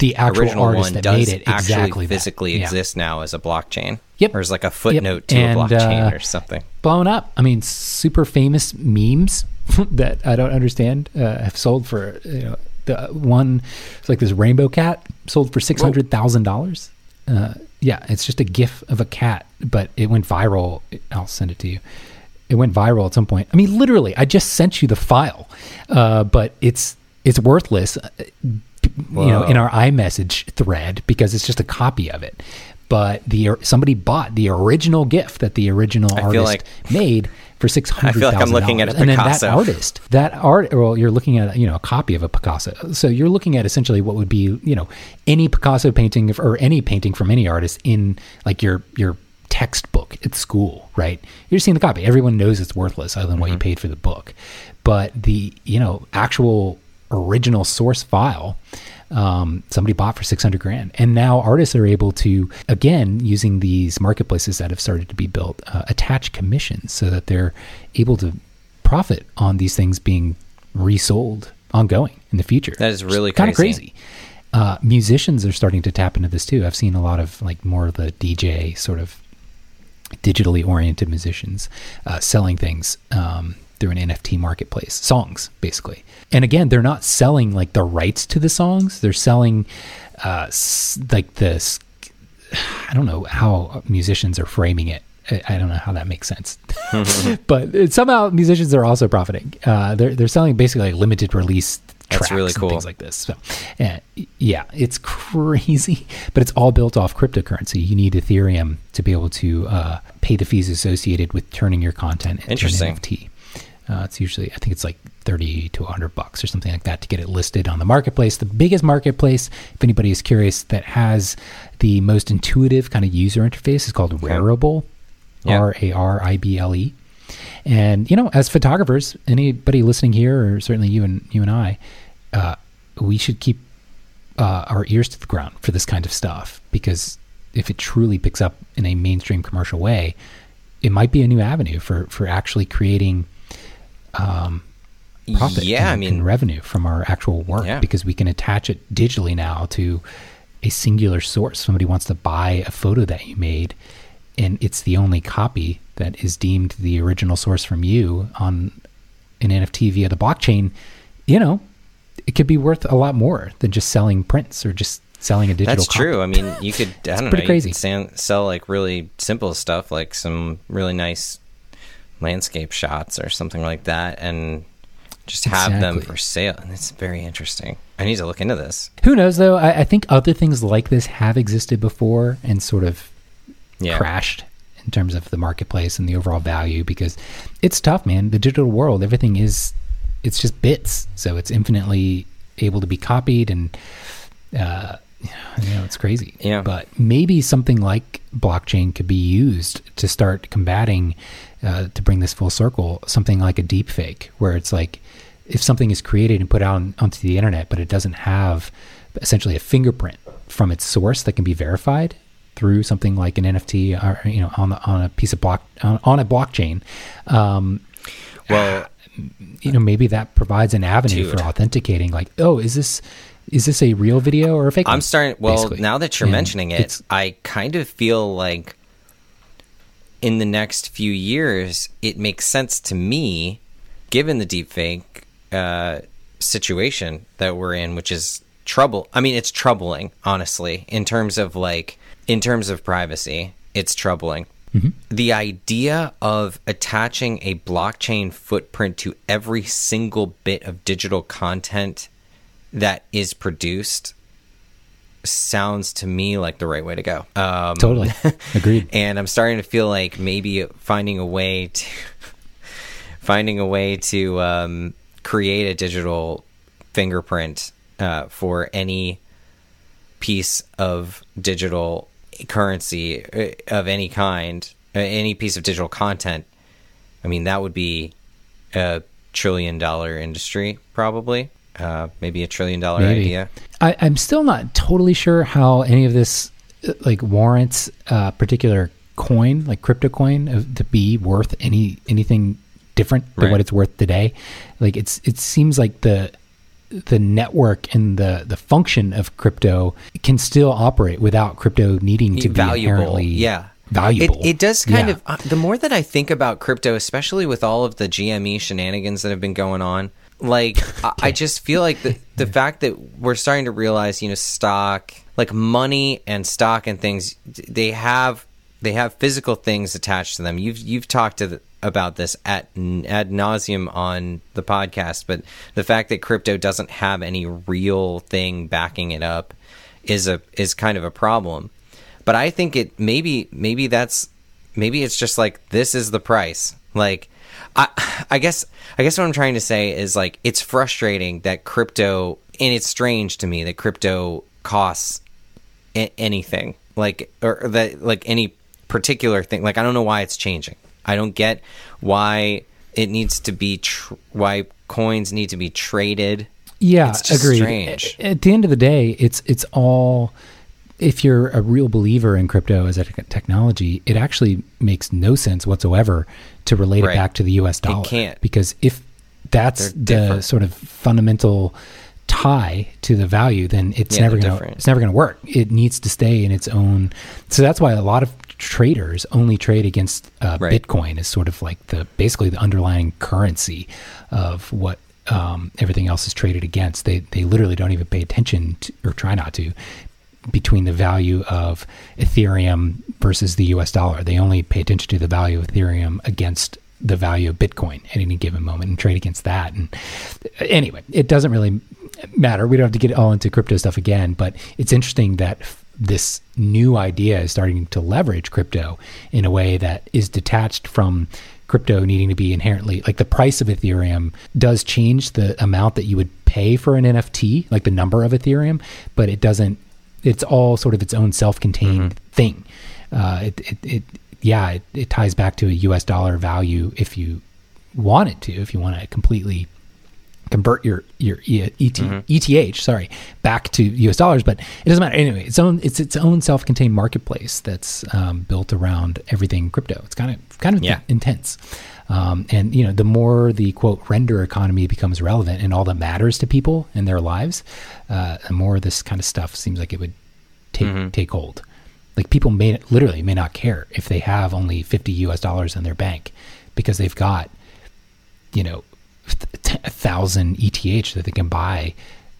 original artist one that does made it actually physically exist now as a blockchain. Yep, or as like a footnote to a blockchain or something. Blown up. I mean, super famous memes that I don't understand have sold for it's like this rainbow cat sold for $600,000. Yeah, it's just a GIF of a cat, but it went viral. I'll send it to you. It went viral at some point. I mean, literally, I just sent you the file, but it's worthless, in our iMessage thread because it's just a copy of it. But somebody bought the original GIF that the original artist made for $600,000. I feel like I'm looking at a Picasso. And then you're looking at a copy of a Picasso. So you're looking at essentially what would be any Picasso painting or any painting from any artist in like your textbook at school, right? You're seeing the copy. Everyone knows it's worthless other than what you paid for the book, but the actual original source file. Somebody bought for $600,000, and now artists are able to, again, using these marketplaces that have started to be built, attach commissions so that they're able to profit on these things being resold ongoing in the future. That is really kind of crazy. Musicians are starting to tap into this too. I've seen a lot of like more of the DJ sort of digitally oriented musicians selling things through an NFT marketplace, songs basically. And again, they're not selling like the rights to the songs. They're selling I don't know how musicians are framing it. I don't know how that makes sense, but somehow musicians are also profiting. They're selling basically like limited release tracks. That's really cool. And things like this. So, yeah, it's crazy, but it's all built off cryptocurrency. You need Ethereum to be able to pay the fees associated with turning your content into an NFT. It's usually, I think it's like $30 to $100 or something like that to get it listed on the marketplace. The biggest marketplace, if anybody is curious, that has the most intuitive kind of user interface is called Rarible, Rarible. And, as photographers, anybody listening here, or certainly you and I, we should keep our ears to the ground for this kind of stuff, because if it truly picks up in a mainstream commercial way, it might be a new avenue for actually creating profit and revenue from our actual work, because we can attach it digitally now to a singular source. Somebody wants to buy a photo that you made, and it's the only copy that is deemed the original source from you on an NFT via the blockchain. It could be worth a lot more than just selling prints or just selling a digital copy. That's true. I mean, you could, crazy. Sell like really simple stuff, like some really nice landscape shots or something like that, and just have them for sale. And it's very interesting. I need to look into this. Who knows, though? I think other things like this have existed before and sort of crashed in terms of the marketplace and the overall value, because it's tough, man. The digital world, everything is, it's just bits. So it's infinitely able to be copied, and it's crazy. Yeah. But maybe something like blockchain could be used to start combating, to bring this full circle, something like a deep fake, where it's like if something is created and put out onto the internet, but it doesn't have essentially a fingerprint from its source that can be verified, through something like an NFT, or, you know, on a piece of on a blockchain. Well, you know, maybe that provides an avenue for authenticating. Like, oh, is this a real video or a fake? Now that you're mentioning it, I kind of feel like in the next few years, it makes sense to me, given the deepfake situation that we're in, which is trouble. I mean, it's troubling, honestly, in terms of privacy, it's troubling. Mm-hmm. The idea of attaching a blockchain footprint to every single bit of digital content that is produced sounds to me like the right way to go. Totally. Agreed. And I'm starting to feel like maybe finding a way to create a digital fingerprint for any piece of digital currency of any kind, any piece of digital content. I mean, that would be $1 trillion industry, probably. Maybe $1 trillion idea. I'm still not totally sure how any of this like warrants a particular coin, like crypto coin, to be worth anything different than what it's worth today. Like it seems like the network and the function of crypto can still operate without crypto needing to be inherently valuable. It does kind of, the more that I think about crypto, especially with all of the GME shenanigans that have been going on, like I just feel like the fact that we're starting to realize, you know, stock, like money and stock and things, they have physical things attached to them. You've talked about this ad nauseum on the podcast, but the fact that crypto doesn't have any real thing backing it up is kind of a problem. But I think it maybe it's just like, this is the price. Like I guess what I'm trying to say is, like, it's frustrating that crypto, and it's strange to me that crypto costs anything, like, or that, like, any particular thing. Like, I don't know why it's changing. I don't get why it needs to be why coins need to be traded. Yeah, it's just strange. At the end of the day, it's all, if you're a real believer in crypto as a technology, it actually makes no sense whatsoever to relate it back to the US dollar. It can't. Because if that's the sort of fundamental tie to the value, then it's never going to work. It needs to stay in its own. So that's why a lot of traders only trade against Bitcoin as sort of like basically the underlying currency of what everything else is traded against. They literally don't even pay attention to, or try not to, between the value of Ethereum versus the US dollar. They only pay attention to the value of Ethereum against the value of Bitcoin at any given moment and trade against that. And anyway, it doesn't really matter. We don't have to get all into crypto stuff again, but it's interesting that this new idea is starting to leverage crypto in a way that is detached from crypto needing to be inherently, like, the price of Ethereum does change the amount that you would pay for an NFT, like the number of Ethereum, but it doesn't, it's all sort of its own self-contained thing. It ties back to a US dollar value if you want to completely convert your ETH back to US dollars, but it doesn't matter. Anyway, it's its own self-contained marketplace that's built around everything crypto. It's kind of intense. And you know, the more the quote render economy becomes relevant and all that matters to people and their lives, the more this kind of stuff seems like it would take hold. Like, people may not care if they have only $50 in their bank because they've got, you know, 1,000 ETH that they can buy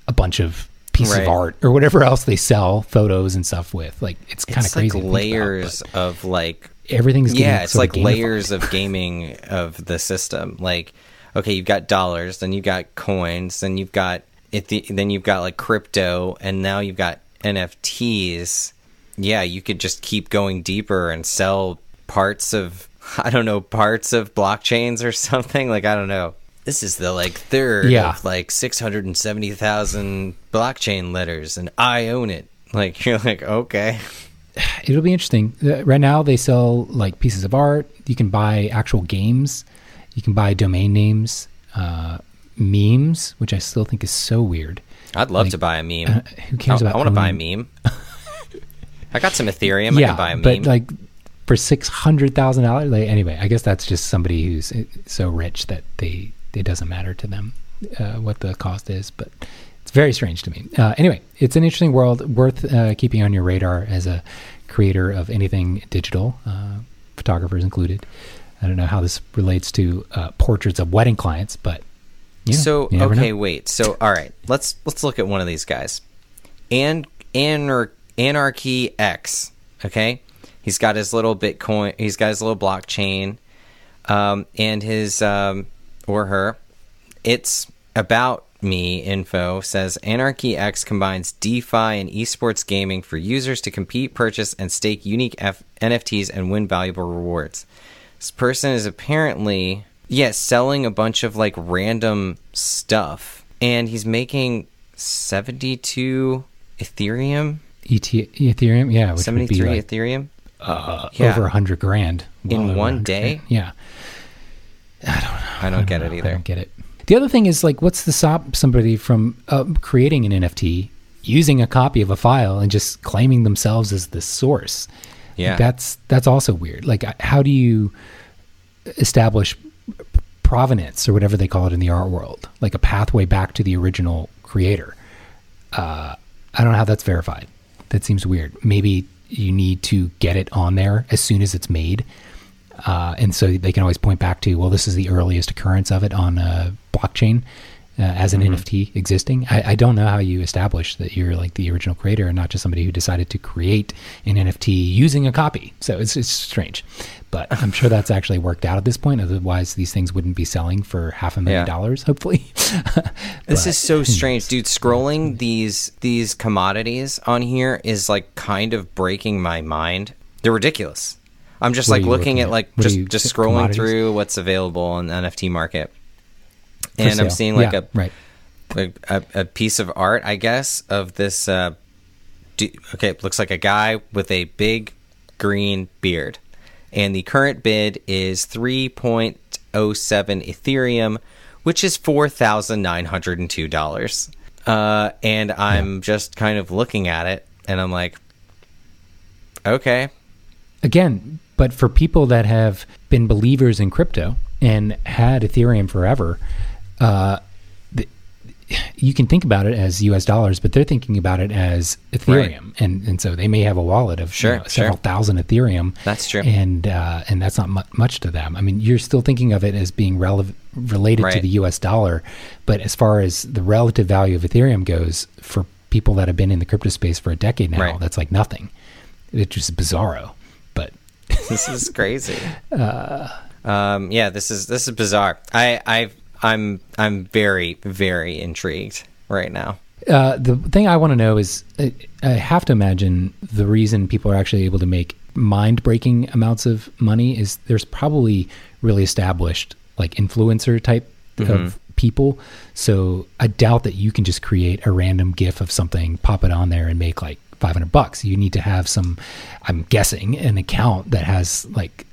a bunch of pieces of art or whatever else they sell, photos and stuff with. Like, it's kind of crazy. It's like layers of, like, everything's it's like layers of gaming of the system. Like, okay, you've got dollars, then you've got coins, then you've got like crypto, and now you've got NFTs. Yeah, you could just keep going deeper and sell parts of blockchains or something. Like, I don't know. This is the, like, third of, like, 670,000 blockchain letters, and I own it. Like, you're like, okay. It'll be interesting. Right now they sell, like, pieces of art. You can buy actual games. You can buy domain names, memes, which I still think is so weird. I'd love to buy a meme. Who cares about I want to buy a meme. I got some Ethereum. Yeah, I can buy a meme. But like for $600,000, like, anyway, I guess that's just somebody who's so rich that it doesn't matter to them what the cost is. But it's very strange to me. Anyway, it's an interesting world, worth keeping on your radar as a creator of anything digital, photographers included. I don't know how this relates to portraits of wedding clients, but yeah, so okay, wait. So all right, let's look at one of these guys, Anarchy X. Okay, he's got his little Bitcoin, he's got his little blockchain, and his or her. It's about me info says Anarchy X combines DeFi and esports gaming for users to compete, purchase, and stake unique NFTs and win valuable rewards. This person is apparently, selling a bunch of like random stuff, and he's making 72 Ethereum. Ethereum, yeah, which 73 would be like, Ethereum, over 100 grand in one day. Yeah, I don't get it either. I don't get it. The other thing is, like, what's to stop somebody from creating an NFT, using a copy of a file, and just claiming themselves as the source? Yeah, that's also weird. Like, how do you establish provenance, or whatever they call it in the art world, like a pathway back to the original creator? I don't know how that's verified. That seems weird. Maybe you need to get it on there as soon as it's made, and so they can always point back to, well, this is the earliest occurrence of it on a blockchain as an NFT existing. I don't know how you establish that you're like the original creator and not just somebody who decided to create an NFT using a copy. So it's strange, but I'm sure that's actually worked out at this point. Otherwise, these things wouldn't be selling for $500,000, hopefully. But, this is so strange, dude. Scrolling these commodities on here is like kind of breaking my mind. They're ridiculous. I'm just like looking at like just scrolling through what's available on the NFT market. And I'm seeing like a piece of art, I guess, of this. It looks like a guy with a big green beard. And the current bid is 3.07 Ethereum, which is $4,902. And I'm just kind of looking at it and I'm like, okay. Again, but for people that have been believers in crypto and had Ethereum forever, you can think about it as US dollars, but they're thinking about it as Ethereum. Right. And so they may have a wallet of several thousand Ethereum. That's true. And that's not much to them. I mean, you're still thinking of it as being related to the US dollar, but as far as the relative value of Ethereum goes, for people that have been in the crypto space for a decade now, that's like nothing. It's just bizarro, but... This is crazy. This is bizarre. I'm very, very intrigued right now. The thing I want to know is, I have to imagine the reason people are actually able to make mind-breaking amounts of money is there's probably really established like influencer type of people. So I doubt that you can just create a random GIF of something, pop it on there, and make like $500. You need to have some, I'm guessing, an account that has like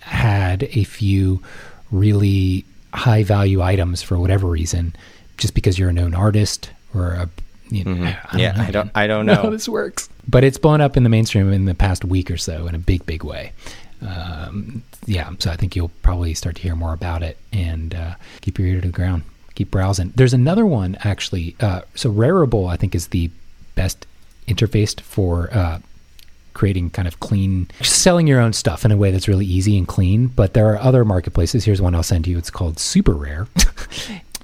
had a few really high value items for whatever reason, just because you're a known artist or a, I don't know how this works, but it's blown up in the mainstream in the past week or so in a big way. So I think you'll probably start to hear more about it, and keep your ear to the ground, keep browsing. There's another one actually. So Rarible, I think, is the best interface for, creating kind of clean, selling your own stuff in a way that's really easy and clean. But there are other marketplaces. Here's one I'll send you. It's called Super Rare.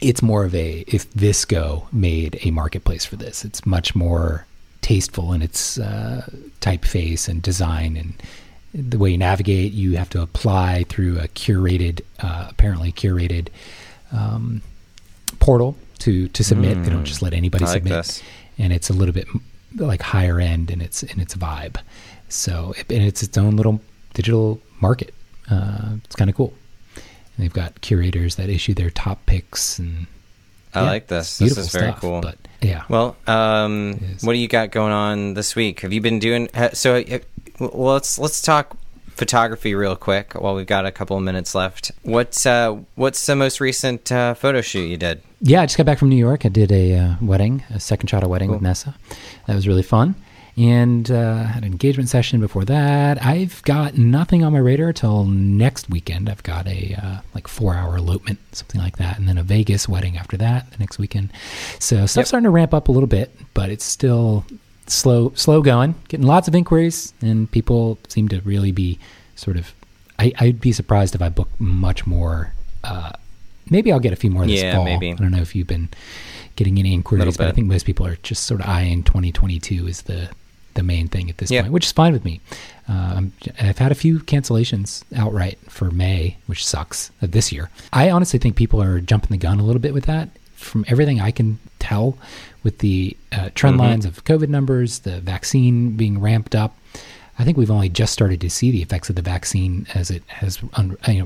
It's more of a, if Visco made a marketplace for this, it's much more tasteful in its typeface and design and the way you navigate. You have to apply through a curated portal to submit. They don't just let anybody submit. This. And it's a little bit like higher end in its vibe. So it's its own little digital market. It's kind of cool. And they've got curators that issue their top picks. And I like this. This is very stuff, cool. But yeah. Well, what do you got going on this week? Have you been doing? Let's talk photography real quick while we've got a couple of minutes left. What's the most recent photo shoot you did? Yeah, I just got back from New York. I did a wedding, a second shot of wedding with Nessa. That was really fun. and had an engagement session before that. I've got nothing on my radar till next weekend. I've got a like 4-hour elopement, something like that, and then a Vegas wedding after that the next weekend. So stuff's starting to ramp up a little bit, but it's still slow going. Getting lots of inquiries, and people seem to really be sort of. I'd be surprised if I booked much more. Maybe I'll get a few more this fall. Maybe. I don't know if you've been getting any inquiries, but I think most people are just sort of eyeing 2022 is the main thing at this point, which is fine with me. I've had a few cancellations outright for May, which sucks, this year. I honestly think people are jumping the gun a little bit with that. From everything I can tell with the trend lines of COVID numbers, the vaccine being ramped up, I think we've only just started to see the effects of the vaccine as it has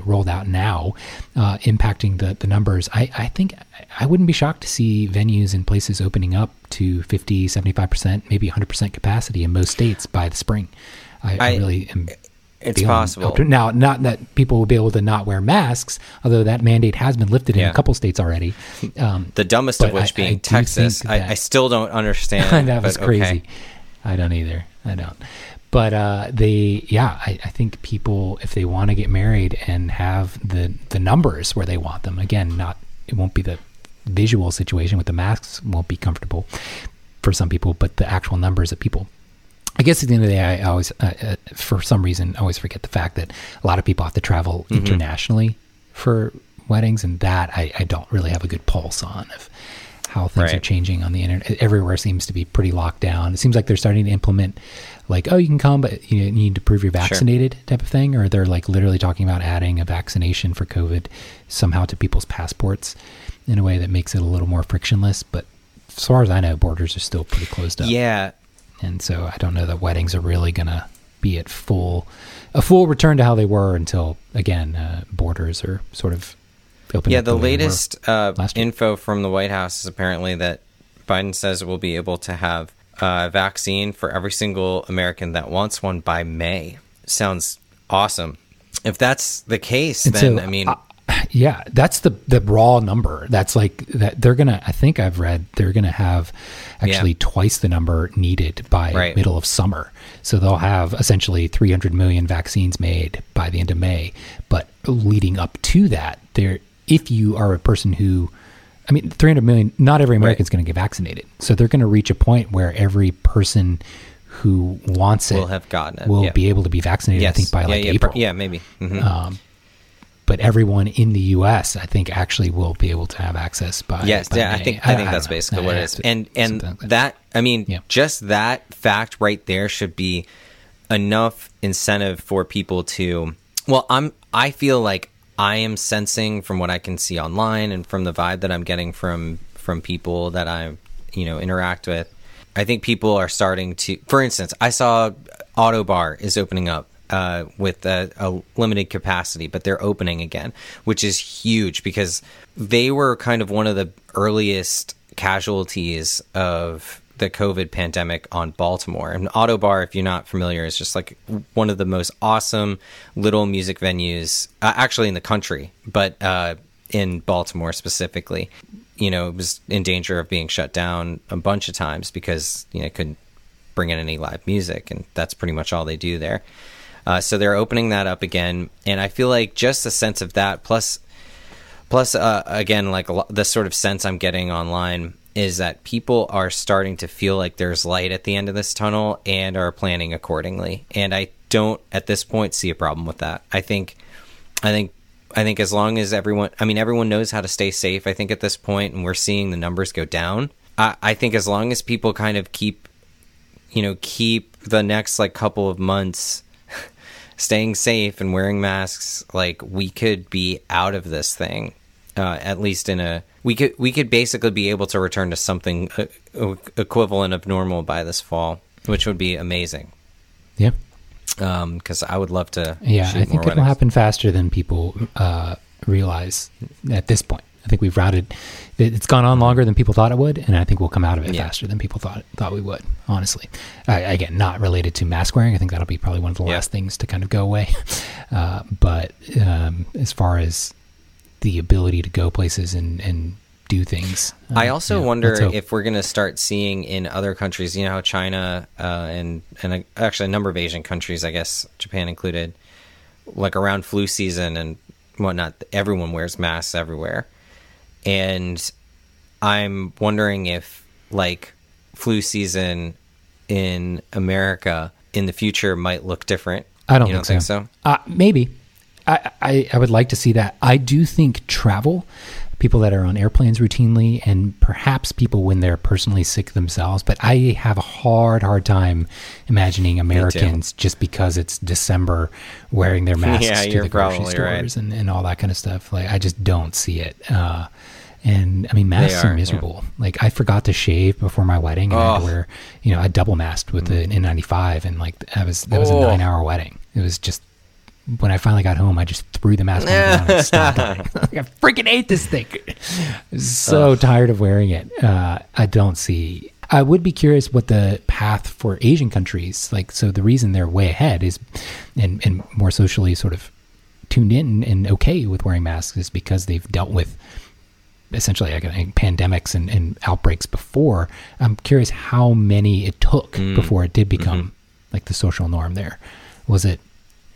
rolled out now, impacting the numbers. I think I wouldn't be shocked to see venues and places opening up to 50%, 75%, maybe 100% capacity in most states by the spring. I really am. It's possible. Now, not that people will be able to not wear masks, although that mandate has been lifted in a couple states already. The dumbest of which being Texas. I still don't understand. That was crazy. Okay. I don't either. I don't. But I think people, if they want to get married and have the numbers where they want them, again, it won't be the visual situation with the masks won't be comfortable for some people, but the actual numbers of people. I guess at the end of the day, I always, for some reason, always forget the fact that a lot of people have to travel internationally for weddings, and that I don't really have a good pulse on of how things are changing on the internet. Everywhere seems to be pretty locked down. It seems like they're starting to implement like, oh, you can come, but you need to prove you're vaccinated type of thing. Or they're like literally talking about adding a vaccination for COVID somehow to people's passports in a way that makes it a little more frictionless. But as far as I know, borders are still pretty closed up. Yeah. And so I don't know that weddings are really going to be at a full return to how they were until, again, borders are sort of open. Yeah, the latest info from the White House is apparently that Biden says we'll be able to have a vaccine for every single American that wants one by May. Sounds awesome. If that's the case, and then so, I mean, that's the raw number. That's like that they're gonna. I think I've read they're gonna have actually twice the number needed by middle of summer. So they'll have essentially 300 million vaccines made by the end of May. But leading up to that, if you are a person who, 300 million, not every American is going to get vaccinated. So they're going to reach a point where every person who wants it will have gotten it, will be able to be vaccinated, I think, by April. Maybe. Mm-hmm. But everyone in the U.S., I think, actually will be able to have access by May. I think that's basically what it is. And that, just that fact right there should be enough incentive for people to, I feel like I am sensing from what I can see online and from the vibe that I'm getting from people that I, interact with. I think people are starting to, for instance, I saw Autobar is opening up with a limited capacity, but they're opening again, which is huge because they were kind of one of the earliest casualties of the COVID pandemic on Baltimore. And Autobar, if you're not familiar, is just like one of the most awesome little music venues, actually in the country, but in Baltimore specifically. It was in danger of being shut down a bunch of times because it couldn't bring in any live music, and that's pretty much all they do there. So they're opening that up again, and I feel like just a sense of that, plus again, like the sort of sense I'm getting online is that people are starting to feel like there's light at the end of this tunnel and are planning accordingly. And I don't, at this point, see a problem with that. I think as long as everyone knows how to stay safe, I think at this point, and we're seeing the numbers go down. I think as long as people kind of keep the next like couple of months staying safe and wearing masks, like we could be out of this thing. At least we could basically be able to return to something equivalent of normal by this fall, which would be amazing. Yeah, because I would love to. Yeah, I think it'll happen faster than people realize at this point. I think we've routed. It's gone on longer than people thought it would, and I think we'll come out of it faster than people thought we would. Honestly, again, not related to mask wearing. I think that'll be probably one of the last things to kind of go away. But as far as the ability to go places and do things. I also wonder if we're going to start seeing in other countries, you know, how China and actually a number of Asian countries, I guess Japan included, like around flu season and whatnot, everyone wears masks everywhere. And I'm wondering if like flu season in America in the future might look different. I don't think so. Maybe. I would like to see that. I do think travel, people that are on airplanes routinely, and perhaps people when they're personally sick themselves, but I have a hard time imagining Americans just because it's December wearing their masks to the grocery stores and all that kind of stuff. Like, I just don't see it. And I mean, masks are miserable. Yeah. Like, I forgot to shave before my wedding, and I had to wear, you know, I double masked with an N95, and like that was a 9-hour wedding. It was just, when I finally got home, I just threw the mask on the ground and stopped like, I freaking hate this thing. I'm so tired of wearing it. I would be curious what the path for Asian countries, like, so the reason they're way ahead is, and more socially sort of tuned in and okay with wearing masks, is because they've dealt with essentially pandemics and outbreaks before. I'm curious how many it took before it did become like the social norm there. Was it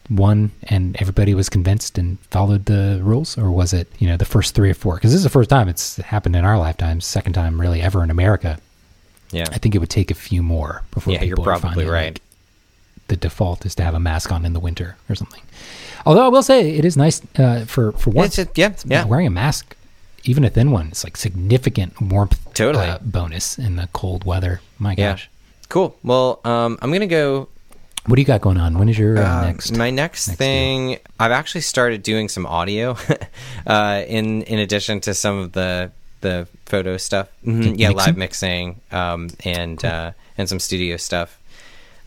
one and everybody was convinced and followed the rules, or was it, you know, the first three or four? Because this is the first time it's happened in our lifetime, second time really ever in America. Yeah, I think it would take a few more before people are finally right. Like, the default is to have a mask on in the winter or something. Although I will say it is nice for once. Wearing a mask, even a thin one, it's like significant warmth bonus in the cold weather. My gosh, cool. Well, I'm gonna go. What do you got going on? When is your next? My next thing, year? I've actually started doing some audio in addition to some of the photo stuff. Live mixing and some studio stuff.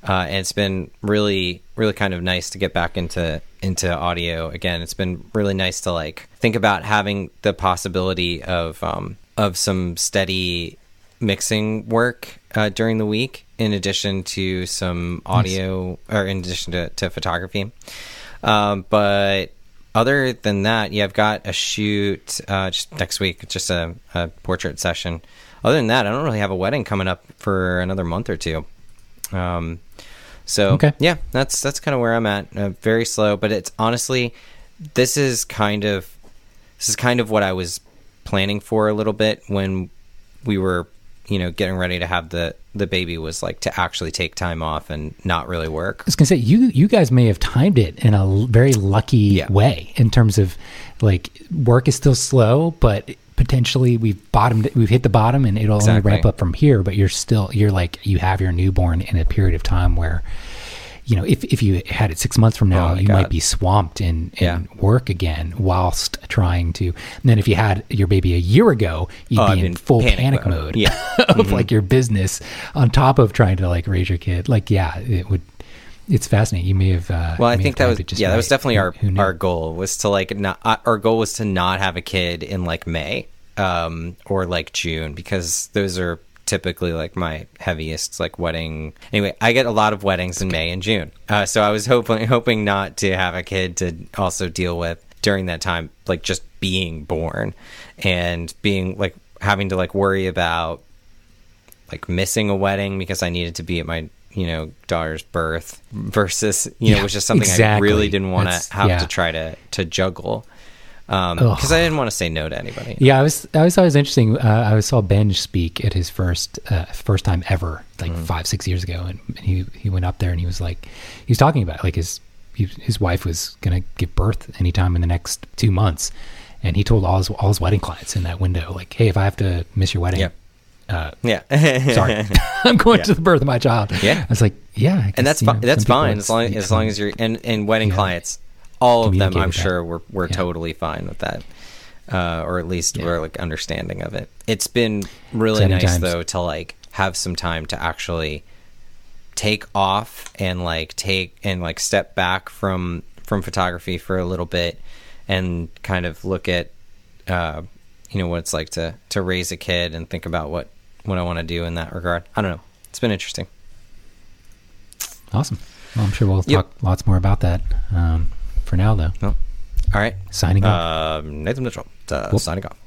And it's been really, really kind of nice to get back into audio again. It's been really nice to like think about having the possibility of some steady mixing work during the week, in addition to some audio or in addition to photography. But other than that, I've got a shoot just next week, just a portrait session. Other than that, I don't really have a wedding coming up for another month or two. That's kind of where I'm at. Very slow, but it's honestly, this is kind of what I was planning for a little bit when we were, you know, getting ready to have the baby, was like to actually take time off and not really work. I was gonna say, you guys may have timed it in a very lucky way, in terms of like work is still slow, but potentially we've hit the bottom, and it'll only ramp up from here. But you have your newborn in a period of time where, you know, if you had it 6 months from now, might be swamped in work again whilst trying to. And then if you had your baby a year ago, you'd be in full panic mode of like your business on top of trying to like raise your kid. Like, it's fascinating. You may have, I think that was, that was definitely our goal was to like, not have a kid in like May, or like June, because those are typically like my heaviest like wedding. Anyway, I get a lot of weddings in May and June, so I was hoping not to have a kid to also deal with during that time, like just being born and being like having to like worry about like missing a wedding because I needed to be at my, you know, daughter's birth versus, you know, which is something I really didn't want to have to try to juggle. Because I didn't want to say no to anybody. Yeah, I thought it was interesting. I saw Ben speak at his first time ever, like 5-6 years ago, and he went up there and he was like, he was talking about like his wife was gonna give birth anytime in the next 2 months, and he told all his wedding clients in that window, like, hey, if I have to miss your wedding, sorry, I'm going to the birth of my child. Yeah, I was like, I guess, and that's fine as long as you're and wedding clients. All of them, I'm sure, were totally fine with that, or at least we're like understanding of it. It's been really nice though to like have some time to actually take off and like step back from photography for a little bit and kind of look at you know what it's like to raise a kid and think about what I want to do in that regard. I don't know. It's been interesting. Awesome. Well, I'm sure we'll talk lots more about that. For now, though. No. All right. Signing off. Nathan Mitchell. Signing off.